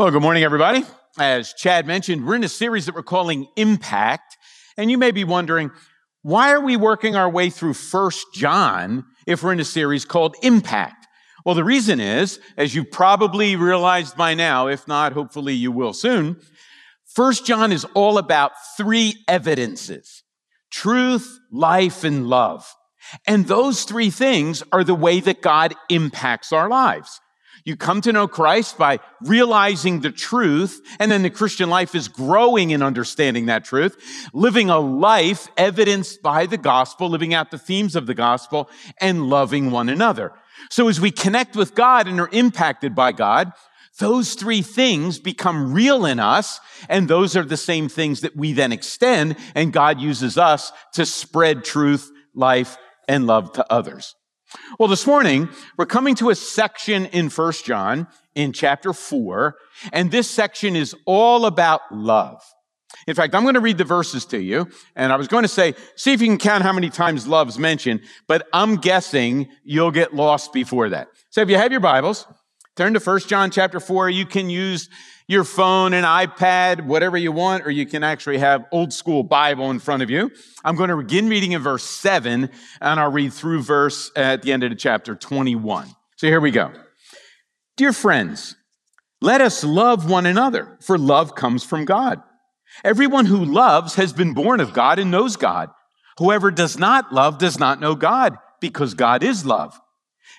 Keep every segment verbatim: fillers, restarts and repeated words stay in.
Well, good morning, everybody. As Chad mentioned, we're in a series that we're calling Impact, and you may be wondering, why are we working our way through First John if we're in a series called Impact? Well, the reason is, as you probably realized by now, if not, hopefully you will soon, First John is all about three evidences: truth, life, and love. And those three things are the way that God impacts our lives. You come to know Christ by realizing the truth, and then the Christian life is growing in understanding that truth, living a life evidenced by the gospel, living out the themes of the gospel, and loving one another. So as we connect with God and are impacted by God, those three things become real in us, and those are the same things that we then extend, and God uses us to spread truth, life, and love to others. Well, this morning, we're coming to a section in First John in chapter four, and this section is all about love. In fact, I'm going to read the verses to you, and I was going to say, see if you can count how many times love's mentioned, but I'm guessing you'll get lost before that. So if you have your Bibles, turn to First John chapter four. You can use your phone, an iPad, whatever you want, or you can actually have old school Bible in front of you. I'm going to begin reading in verse seven, and I'll read through verse at the end of the chapter twenty-one. So here we go. Dear friends, let us love one another, for love comes from God. Everyone who loves has been born of God and knows God. Whoever does not love does not know God, because God is love.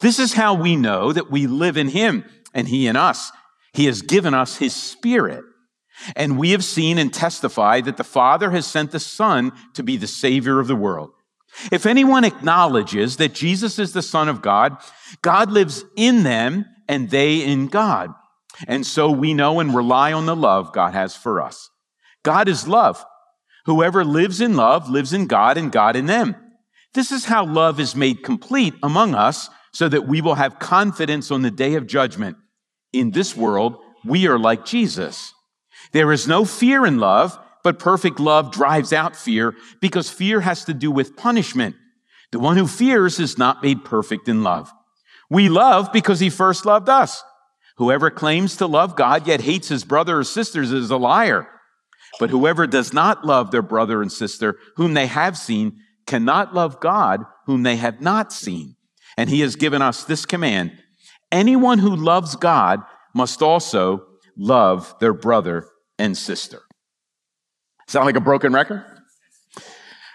This is how we know that we live in him and he in us. He has given us his Spirit, and we have seen and testified that the Father has sent the Son to be the Savior of the world. If anyone acknowledges that Jesus is the Son of God, God lives in them and they in God. And so we know and rely on the love God has for us. God is love. Whoever lives in love lives in God and God in them. This is how love is made complete among us, so that we will have confidence on the day of judgment. In this world, we are like Jesus. There is no fear in love, but perfect love drives out fear, because fear has to do with punishment. The one who fears is not made perfect in love. We love because he first loved us. Whoever claims to love God yet hates his brother or sisters is a liar. But whoever does not love their brother and sister, whom they have seen, cannot love God, whom they have not seen. And he has given us this command: anyone who loves God must also love their brother and sister. Sound like a broken record?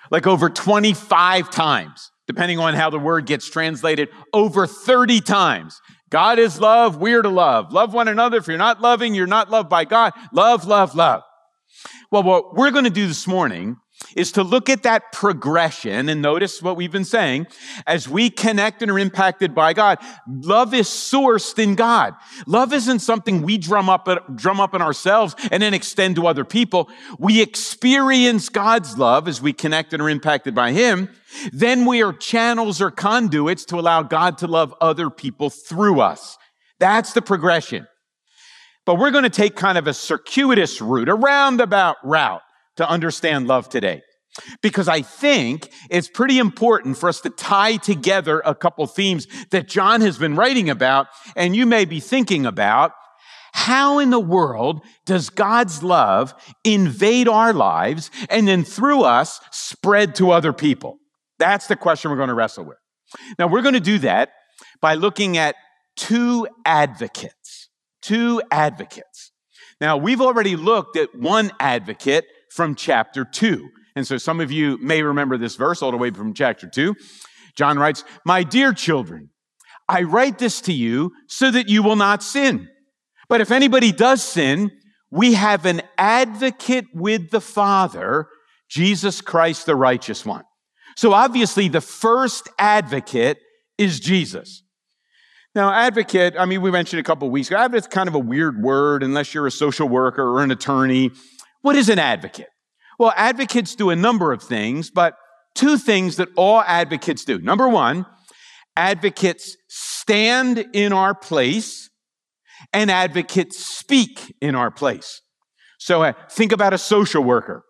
Like over twenty-five times, depending on how the word gets translated, over thirty times. God is love, we're to love. Love one another. If you're not loving, you're not loved by God. Love, love, love. Well, what we're going to do this morning is to look at that progression and notice what we've been saying. As we connect and are impacted by God, love is sourced in God. Love isn't something we drum up, drum up in ourselves and then extend to other people. We experience God's love as we connect and are impacted by him. Then we are channels or conduits to allow God to love other people through us. That's the progression. But we're going to take kind of a circuitous route, a roundabout route, to understand love today, because I think it's pretty important for us to tie together a couple themes that John has been writing about, and you may be thinking about. How in the world does God's love invade our lives and then through us spread to other people? That's the question we're going to wrestle with. Now, we're going to do that by looking at two advocates, two advocates. Now, we've already looked at one advocate from chapter two. And so some of you may remember this verse all the way from chapter two. John writes, "My dear children, I write this to you so that you will not sin. But if anybody does sin, we have an advocate with the Father, Jesus Christ, the righteous one." So obviously the first advocate is Jesus. Now, advocate, I mean, we mentioned a couple of weeks ago, advocate's kind of a weird word unless you're a social worker or an attorney. What is an advocate? Well, advocates do a number of things, but two things that all advocates do. Number one, advocates stand in our place and advocates speak in our place. So uh, think about a social worker.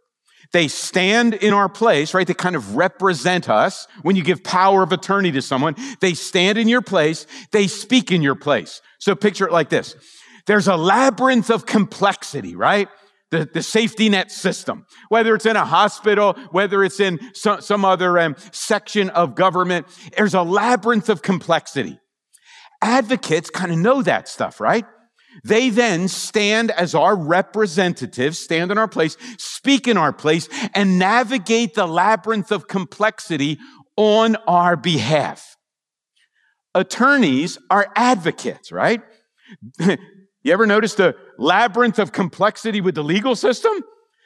They stand in our place, right? They kind of represent us. When you give power of attorney to someone, they stand in your place, they speak in your place. So picture it like this. There's a labyrinth of complexity, right? The, the safety net system, whether it's in a hospital, whether it's in some, some other um, section of government, there's a labyrinth of complexity. Advocates kind of know that stuff, right? They then stand as our representatives, stand in our place, speak in our place, and navigate the labyrinth of complexity on our behalf. Attorneys are advocates, right? You ever notice the labyrinth of complexity with the legal system?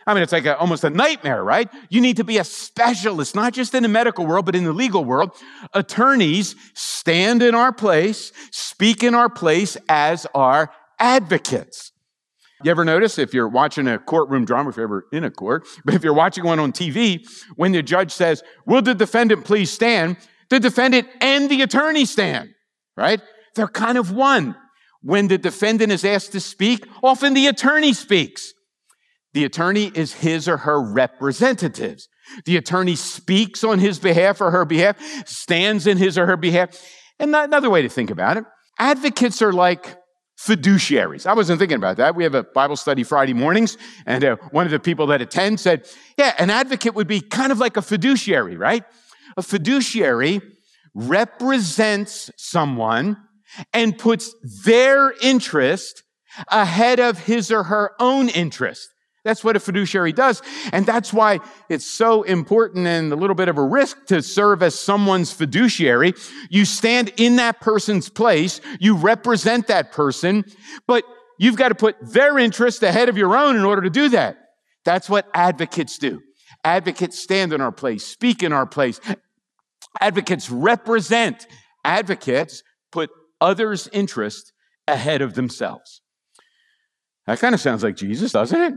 I mean, it's like a, almost a nightmare, right? You need to be a specialist, not just in the medical world, but in the legal world. Attorneys stand in our place, speak in our place as our advocates. You ever notice if you're watching a courtroom drama, if you're ever in a court, but if you're watching one on T V, when the judge says, will the defendant please stand, the defendant and the attorney stand, right? They're kind of one. When the defendant is asked to speak, often the attorney speaks. The attorney is his or her representatives. The attorney speaks on his behalf or her behalf, stands in his or her behalf. And another way to think about it, advocates are like fiduciaries. I wasn't thinking about that. We have a Bible study Friday mornings, and uh, one of the people that attend said, yeah, an advocate would be kind of like a fiduciary, right? A fiduciary represents someone and puts their interest ahead of his or her own interest. That's what a fiduciary does, and that's why it's so important and a little bit of a risk to serve as someone's fiduciary. You stand in that person's place, you represent that person, but you've got to put their interest ahead of your own in order to do that. That's what advocates do. Advocates stand in our place, speak in our place. Advocates represent. Advocates put others' interest ahead of themselves. That kind of sounds like Jesus, doesn't it?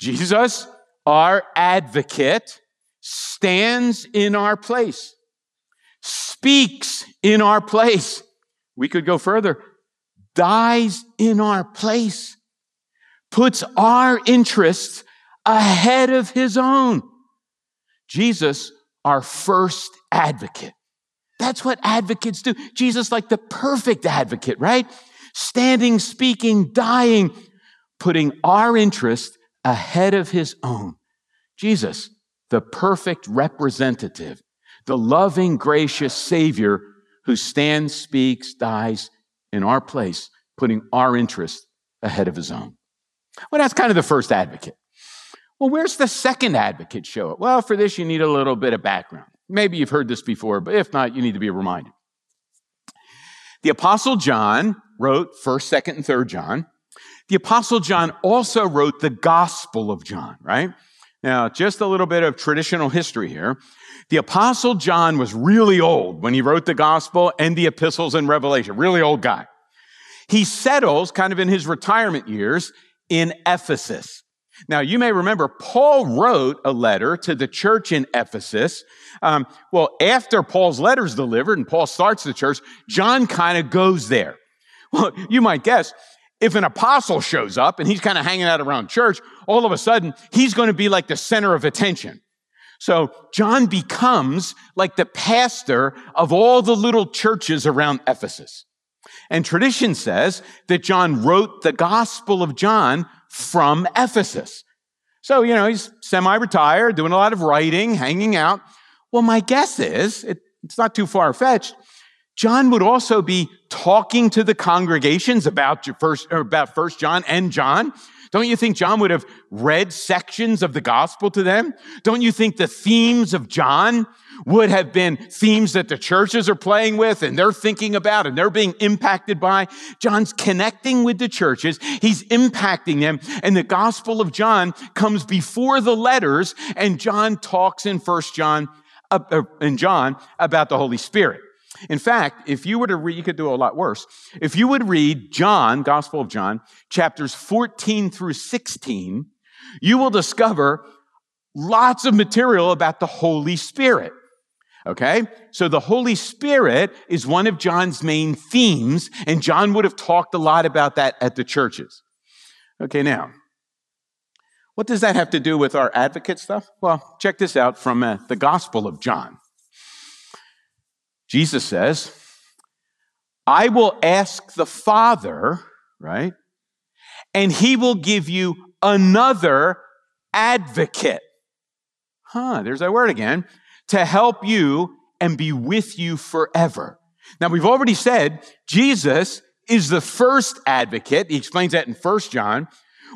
Jesus, our advocate, stands in our place, speaks in our place. We could go further. Dies in our place, puts our interests ahead of his own. Jesus, our first advocate. That's what advocates do. Jesus, like the perfect advocate, right? Standing, speaking, dying, putting our interest ahead of his own. Jesus, the perfect representative, the loving, gracious Savior who stands, speaks, dies in our place, putting our interest ahead of his own. Well, that's kind of the first advocate. Well, where's the second advocate show up? Well, for this, you need a little bit of background. Maybe you've heard this before, but if not, you need to be reminded. The Apostle John wrote first, second, and third John. The Apostle John also wrote the Gospel of John, right? Now, just a little bit of traditional history here. The Apostle John was really old when he wrote the Gospel and the Epistles and Revelation, really old guy. He settles kind of in his retirement years in Ephesus. Now, you may remember Paul wrote a letter to the church in Ephesus. Um, well, after Paul's letter's delivered and Paul starts the church, John kind of goes there. Well, you might guess, if an apostle shows up and he's kind of hanging out around church, all of a sudden, he's going to be like the center of attention. So John becomes like the pastor of all the little churches around Ephesus. And tradition says that John wrote the Gospel of John from Ephesus. So, you know, he's semi-retired, doing a lot of writing, hanging out. Well, my guess is, it, it's not too far-fetched, John would also be talking to the congregations about first, or about First John and John. Don't you think John would have read sections of the gospel to them? Don't you think the themes of John would have been themes that the churches are playing with and they're thinking about and they're being impacted by? John's connecting with the churches. He's impacting them. And the Gospel of John comes before the letters, and John talks in First John, uh, in John about the Holy Spirit. In fact, if you were to read, you could do a lot worse. If you would read John, Gospel of John, chapters fourteen through sixteen, you will discover lots of material about the Holy Spirit. Okay? So the Holy Spirit is one of John's main themes, and John would have talked a lot about that at the churches. Okay, now, what does that have to do with our advocate stuff? Well, check this out from uh, the Gospel of John. Jesus says, I will ask the Father, right? And he will give you another advocate. Huh, there's that word again. To help you and be with you forever. Now, we've already said Jesus is the first advocate. He explains that in First John.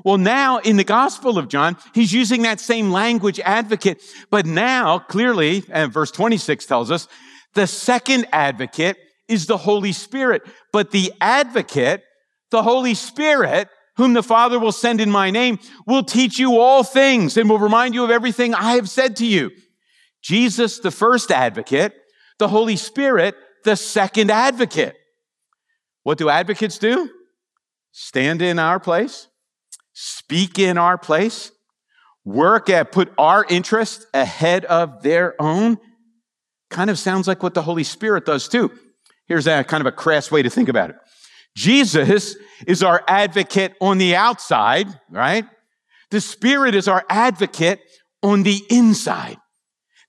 Well, now in the Gospel of John, he's using that same language, advocate. But now, clearly, and verse twenty-six tells us, the second advocate is the Holy Spirit. But the advocate, the Holy Spirit, whom the Father will send in my name, will teach you all things and will remind you of everything I have said to you. Jesus, the first advocate, the Holy Spirit, the second advocate. What do advocates do? Stand in our place, speak in our place, work at, put our interests ahead of their own. Kind of sounds like what the Holy Spirit does too. Here's a kind of a crass way to think about it. Jesus is our advocate on the outside, right? The Spirit is our advocate on the inside.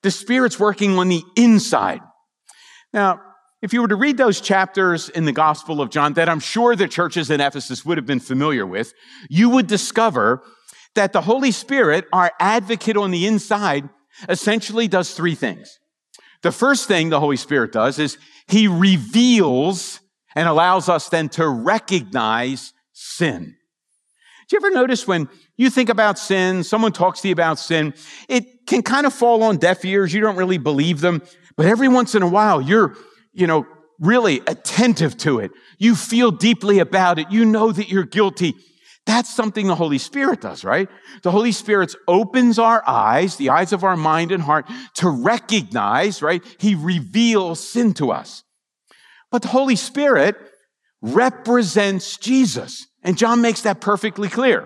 The Spirit's working on the inside. Now, if you were to read those chapters in the Gospel of John that I'm sure the churches in Ephesus would have been familiar with, you would discover that the Holy Spirit, our advocate on the inside, essentially does three things. The first thing the Holy Spirit does is he reveals and allows us then to recognize sin. Do you ever notice when you think about sin, someone talks to you about sin, it can kind of fall on deaf ears, you don't really believe them, but every once in a while, you're, you know, really attentive to it. You feel deeply about it. You know that you're guilty. That's something the Holy Spirit does, right? The Holy Spirit opens our eyes, the eyes of our mind and heart, to recognize, right? He reveals sin to us. But the Holy Spirit represents Jesus. And John makes that perfectly clear.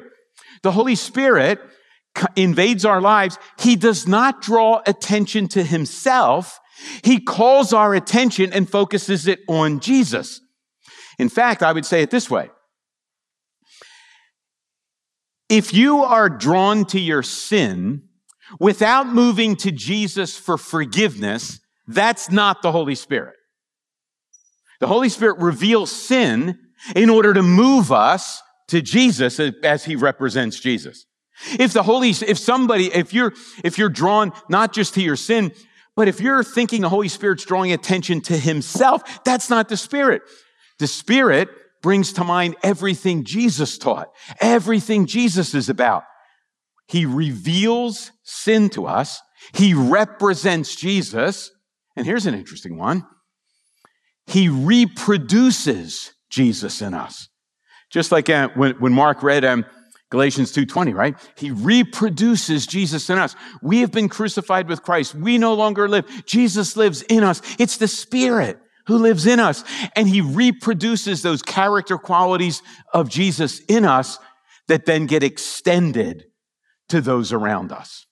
The Holy Spirit invades our lives. He does not draw attention to himself. He calls our attention and focuses it on Jesus. In fact, I would say it this way. If you are drawn to your sin without moving to Jesus for forgiveness, that's not the Holy Spirit. The Holy Spirit reveals sin in order to move us to Jesus as he represents Jesus. If the Holy, if somebody, if you're, if you're drawn not just to your sin, but if you're thinking the Holy Spirit's drawing attention to himself, that's not the Spirit. The Spirit brings to mind everything Jesus taught, everything Jesus is about. He reveals sin to us. He represents Jesus. And here's an interesting one. He reproduces Jesus in us. Just like uh, when, when Mark read um, Galatians two twenty, right? He reproduces Jesus in us. We have been crucified with Christ. We no longer live. Jesus lives in us. It's the Spirit who lives in us. And he reproduces those character qualities of Jesus in us that then get extended to those around us.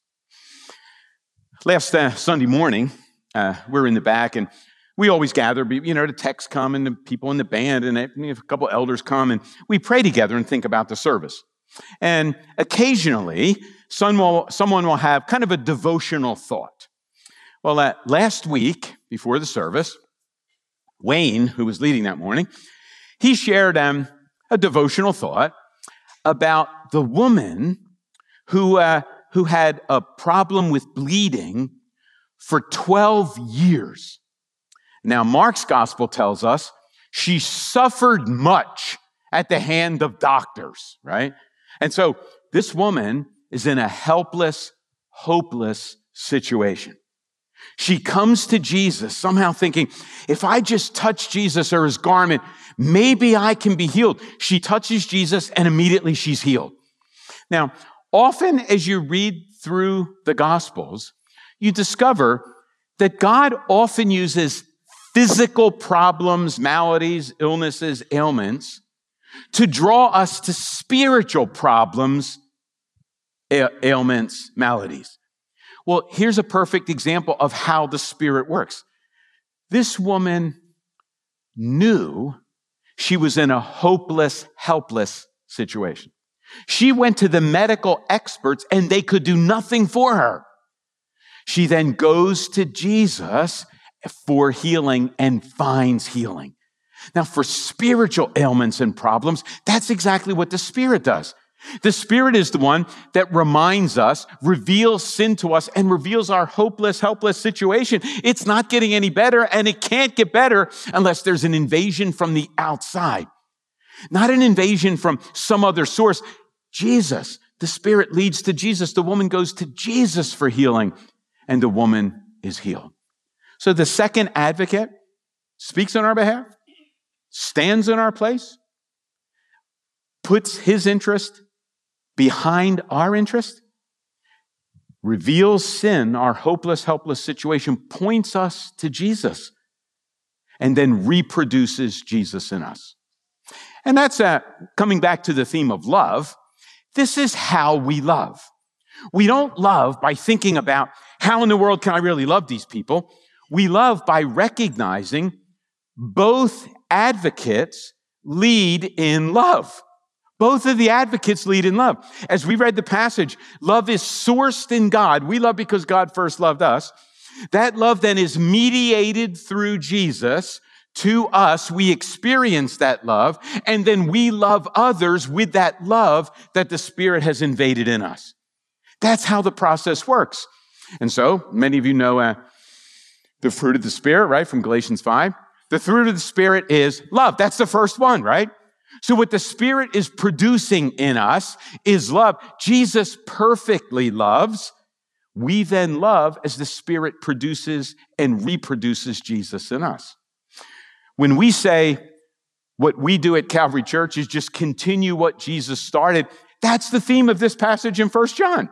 Last uh, Sunday morning, uh, we're in the back and we always gather, you know, the techs come and the people in the band and a couple elders come and we pray together and think about the service. And occasionally, someone will, someone will have kind of a devotional thought. Well, uh, last week, before the service, Wayne, who was leading that morning, he shared um, a devotional thought about the woman who, uh, who had a problem with bleeding for twelve years. Now, Mark's gospel tells us she suffered much at the hand of doctors, right? And so this woman is in a helpless, hopeless situation. She comes to Jesus somehow thinking, if I just touch Jesus or his garment, maybe I can be healed. She touches Jesus and immediately she's healed. Now, often as you read through the gospels, you discover that God often uses physical problems, maladies, illnesses, ailments, to draw us to spiritual problems, ailments, maladies. Well, here's a perfect example of how the Spirit works. This woman knew she was in a hopeless, helpless situation. She went to the medical experts and they could do nothing for her. She then goes to Jesus for healing and finds healing. Now, for spiritual ailments and problems, that's exactly what the Spirit does. The Spirit is the one that reminds us, reveals sin to us, and reveals our hopeless, helpless situation. It's not getting any better, and it can't get better unless there's an invasion from the outside. Not an invasion from some other source. Jesus, the Spirit leads to Jesus. The woman goes to Jesus for healing, and the woman is healed. So the second advocate speaks on our behalf, stands in our place, puts his interest behind our interest, reveals sin, our hopeless, helpless situation, points us to Jesus, and then reproduces Jesus in us. And that's uh, coming back to the theme of love. This is how we love. We don't love by thinking about how in the world can I really love these people. We love by recognizing both advocates lead in love. Both of the advocates lead in love. As we read the passage, love is sourced in God. We love because God first loved us. That love then is mediated through Jesus to us. We experience that love, and then we love others with that love that the Spirit has invaded in us. That's how the process works. And so, many of you know uh, the fruit of the Spirit, right, from Galatians five. The fruit of the Spirit is love. That's the first one, right? So what the Spirit is producing in us is love. Jesus perfectly loves. We then love as the Spirit produces and reproduces Jesus in us. When we say what we do at Calvary Church is just continue what Jesus started, that's the theme of this passage in First John.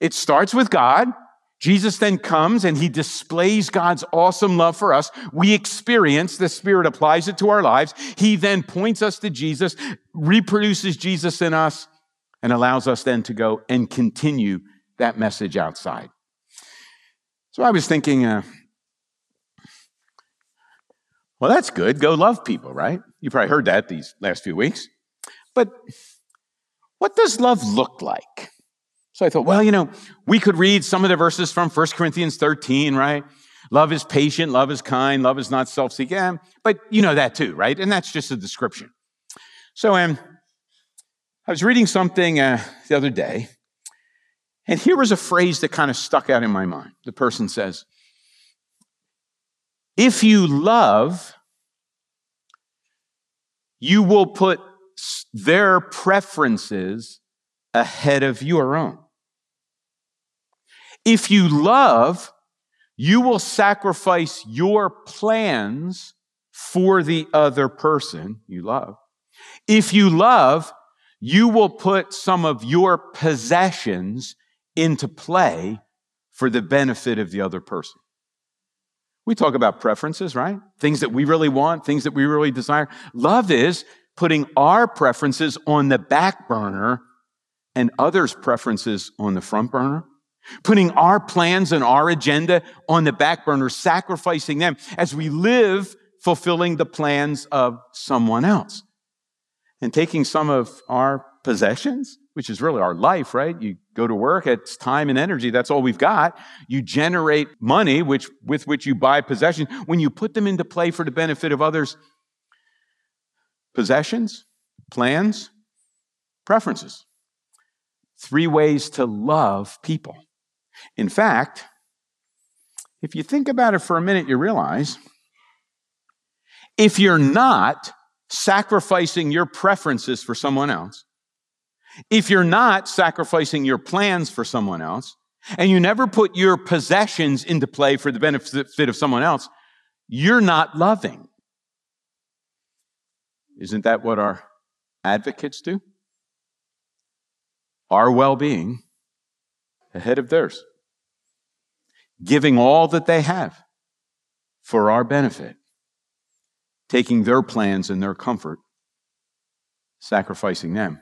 It starts with God. Jesus then comes and he displays God's awesome love for us. We experience, the Spirit applies it to our lives. He then points us to Jesus, reproduces Jesus in us, and allows us then to go and continue that message outside. So I was thinking, uh, well, that's good. Go love people, right? You probably heard that these last few weeks. But what does love look like? So I thought, well, you know, we could read some of the verses from First Corinthians thirteen, right? Love is patient, love is kind, love is not self-seeking. Yeah, but you know that too, right? And that's just a description. So um, I was reading something uh, the other day, and here was a phrase that kind of stuck out in my mind. The person says, if you love, you will put their preferences ahead of your own. If you love, you will sacrifice your plans for the other person you love. If you love, you will put some of your possessions into play for the benefit of the other person. We talk about preferences, right? Things that we really want, things that we really desire. Love is putting our preferences on the back burner and others' preferences on the front burner, putting our plans and our agenda on the back burner, sacrificing them as we live fulfilling the plans of someone else. And taking some of our possessions, which is really our life, right? You go to work, it's time and energy, that's all we've got. You generate money which, with which you buy possessions. When you put them into play for the benefit of others, possessions, plans, preferences. Three ways to love people. In fact, if you think about it for a minute, you realize if you're not sacrificing your preferences for someone else, if you're not sacrificing your plans for someone else, and you never put your possessions into play for the benefit of someone else, you're not loving. Isn't that what our advocates do? Our well-being ahead of theirs, giving all that they have for our benefit. taking their plans and their comfort, sacrificing them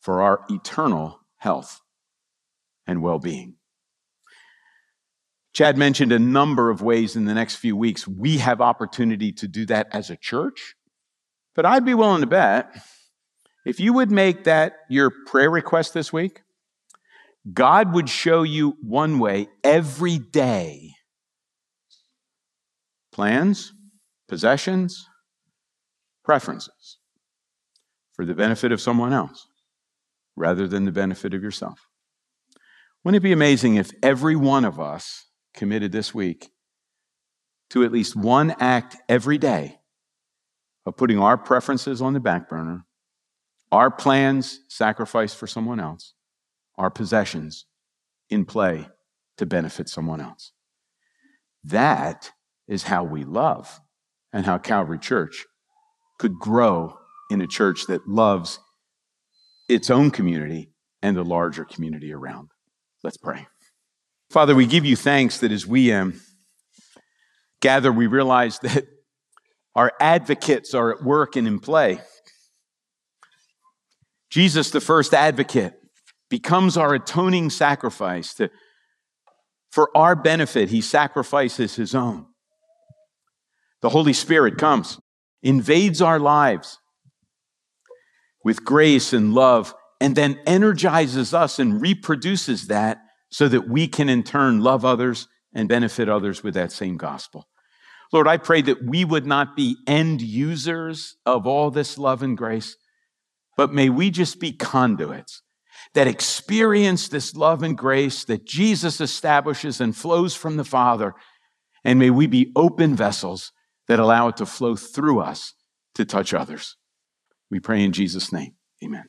for our eternal health and well-being. Chad mentioned a number of ways in the next few weeks we have opportunity to do that as a church, but I'd be willing to bet if you would make that your prayer request this week, God would show you one way every day. Plans, possessions, preferences for the benefit of someone else rather than the benefit of yourself. Wouldn't it be amazing if every one of us committed this week to at least one act every day of putting our preferences on the back burner, our plans sacrificed for someone else, our possessions in play to benefit someone else? That is how we love and how Calvary Church could grow in a church that loves its own community and the larger community around. Let's pray. Father, we give you thanks that as we um, gather, we realize that our advocates are at work and in play. Jesus, the first advocate, becomes our atoning sacrifice. To, for our benefit, he sacrifices his own. The Holy Spirit comes, invades our lives with grace and love, and then energizes us and reproduces that so that we can in turn love others and benefit others with that same gospel. Lord, I pray that we would not be end users of all this love and grace, but may we just be conduits that experience this love and grace that Jesus establishes and flows from the Father, and may we be open vessels that allow it to flow through us to touch others. We pray in Jesus' name. Amen.